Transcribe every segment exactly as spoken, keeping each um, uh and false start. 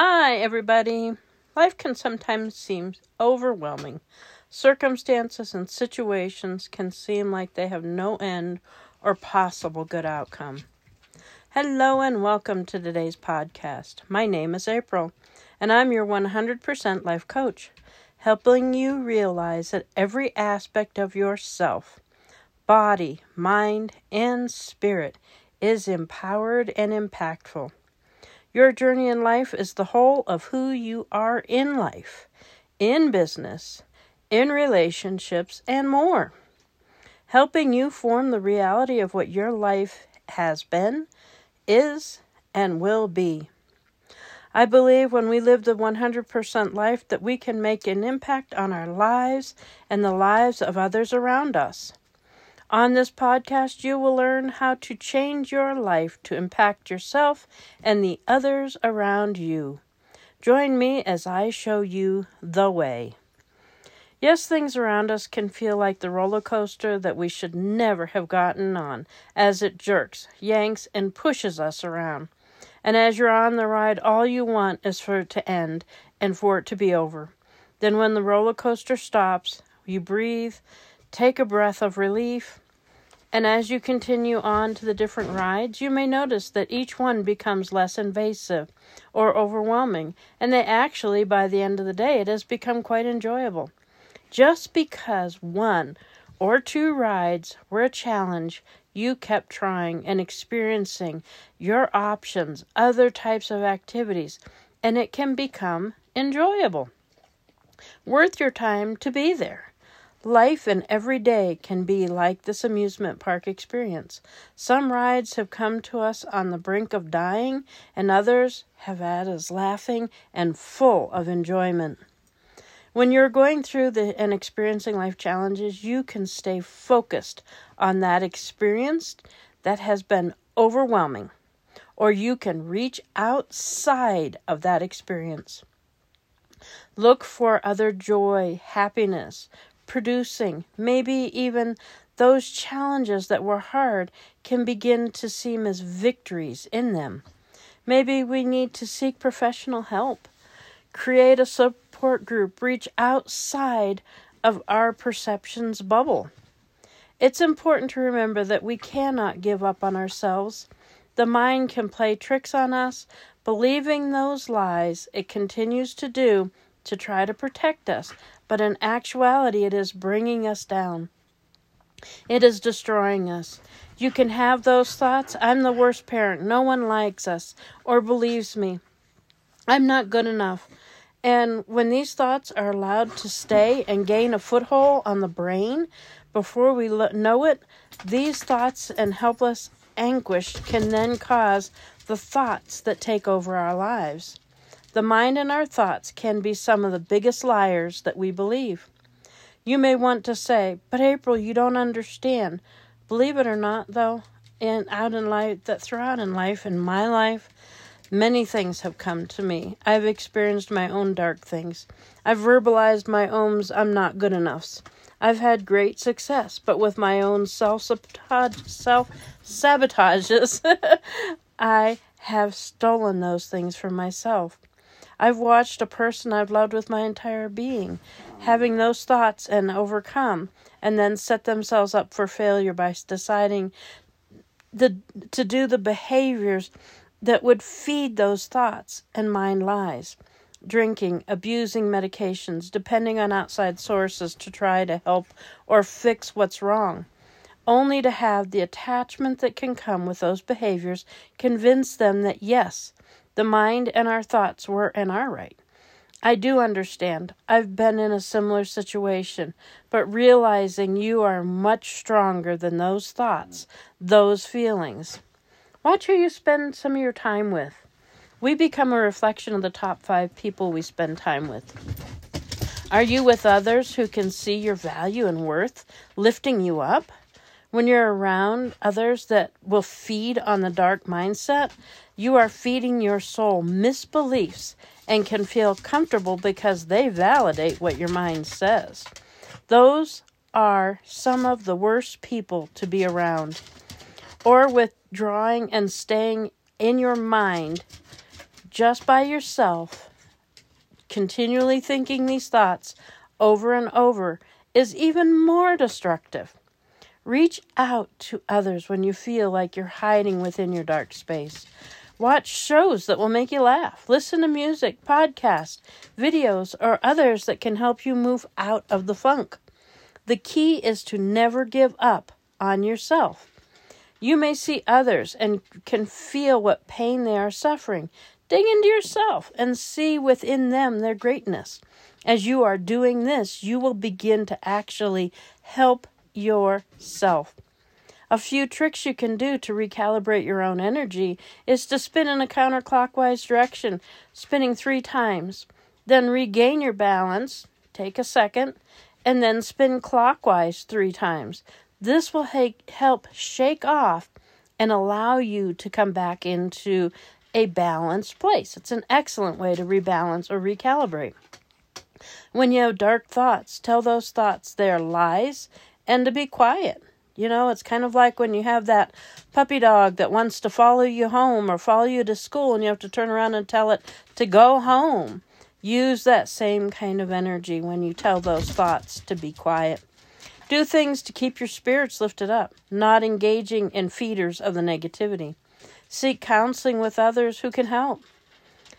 Hi, everybody. Life can sometimes seem overwhelming. Circumstances and situations can seem like they have no end or possible good outcome. Hello and welcome to today's podcast. My name is April, and I'm your one hundred percent life coach, helping you realize that every aspect of yourself, body, mind, and spirit is empowered and impactful. Your journey in life is the whole of who you are in life, in business, in relationships, and more. Helping you form the reality of what your life has been, is, and will be. I believe when we live the one hundred percent life that we can make an impact on our lives and the lives of others around us. On this podcast, you will learn how to change your life to impact yourself and the others around you. Join me as I show you the way. Yes, things around us can feel like the roller coaster that we should never have gotten on, as it jerks, yanks, and pushes us around. And as you're on the ride, all you want is for it to end and for it to be over. Then when the roller coaster stops, you breathe, take a breath of relief, and as you continue on to the different rides, you may notice that each one becomes less invasive or overwhelming, and they actually, by the end of the day, it has become quite enjoyable. Just because one or two rides were a challenge, you kept trying and experiencing your options, other types of activities, and it can become enjoyable. Worth your time to be there. Life and every day can be like this amusement park experience. Some rides have come to us on the brink of dying, and others have had us laughing and full of enjoyment. When you're going through the, and experiencing life challenges, you can stay focused on that experience that has been overwhelming, or you can reach outside of that experience. Look for other joy, happiness, producing, maybe even those challenges that were hard can begin to seem as victories in them. Maybe we need to seek professional help, create a support group, reach outside of our perceptions bubble. It's important to remember that we cannot give up on ourselves. The mind can play tricks on us, believing those lies it continues to do to try to protect us, but in actuality, it is bringing us down. It is destroying us. You can have those thoughts, I'm the worst parent, no one likes us or believes me, I'm not good enough. And when these thoughts are allowed to stay and gain a foothold on the brain, before we know it, these thoughts and helpless anguish can then cause the thoughts that take over our lives. The mind and our thoughts can be some of the biggest liars that we believe. You may want to say, but April, you don't understand. Believe it or not, though, in out in life, that throughout in life, in my life, many things have come to me. I've experienced my own dark things. I've verbalized my own I'm not good enoughs. I've had great success, but with my own self-sabotage, self-sabotages, I have stolen those things from myself. I've watched a person I've loved with my entire being having those thoughts and overcome, and then set themselves up for failure by deciding the, to do the behaviors that would feed those thoughts and mind lies. Drinking, abusing medications, depending on outside sources to try to help or fix what's wrong, only to have the attachment that can come with those behaviors convince them that yes, the mind and our thoughts were in our right. I do understand. I've been in a similar situation, but realizing you are much stronger than those thoughts, those feelings. Watch who you spend some of your time with. We become a reflection of the top five people we spend time with. Are you with others who can see your value and worth, lifting you up? When you're around others that will feed on the dark mindset, you are feeding your soul misbeliefs and can feel comfortable because they validate what your mind says. Those are some of the worst people to be around. Or withdrawing and staying in your mind just by yourself, continually thinking these thoughts over and over is even more destructive. Reach out to others when you feel like you're hiding within your dark space. Watch shows that will make you laugh. Listen to music, podcasts, videos, or others that can help you move out of the funk. The key is to never give up on yourself. You may see others and can feel what pain they are suffering. Dig into yourself and see within them their greatness. As you are doing this, you will begin to actually help yourself. A few tricks you can do to recalibrate your own energy is to spin in a counterclockwise direction, spinning three times. Then regain your balance, take a second, and then spin clockwise three times. This will ha- help shake off and allow you to come back into a balanced place. It's an excellent way to rebalance or recalibrate. When you have dark thoughts, tell those thoughts they are lies and to be quiet. You know, it's kind of like when you have that puppy dog that wants to follow you home or follow you to school and you have to turn around and tell it to go home. Use that same kind of energy when you tell those thoughts to be quiet. Do things to keep your spirits lifted up, not engaging in feeders of the negativity. Seek counseling with others who can help.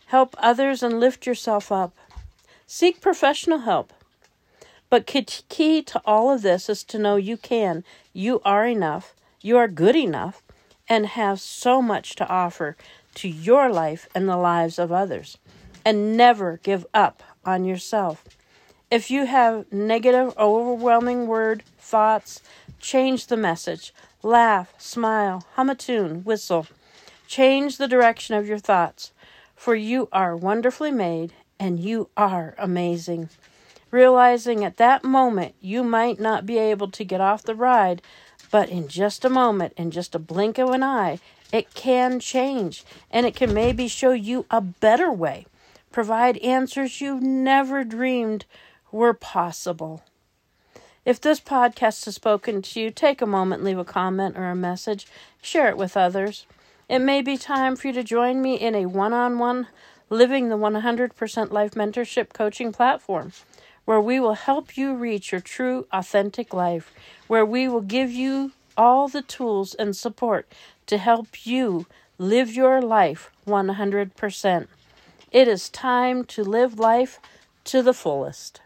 Help others and lift yourself up. Seek professional help. But key to all of this is to know you can, you are enough, you are good enough, and have so much to offer to your life and the lives of others. And never give up on yourself. If you have negative, overwhelming word thoughts, change the message. Laugh, smile, hum a tune, whistle. Change the direction of your thoughts, for you are wonderfully made and you are amazing. Realizing at that moment you might not be able to get off the ride, but in just a moment, in just a blink of an eye, it can change, and it can maybe show you a better way. Provide answers you never dreamed were possible. If this podcast has spoken to you, take a moment, leave a comment or a message, share it with others. It may be time for you to join me in a one-on-one Living the one hundred percent Life Mentorship Coaching Platform, where we will help you reach your true, authentic life, where we will give you all the tools and support to help you live your life one hundred percent. It is time to live life to the fullest.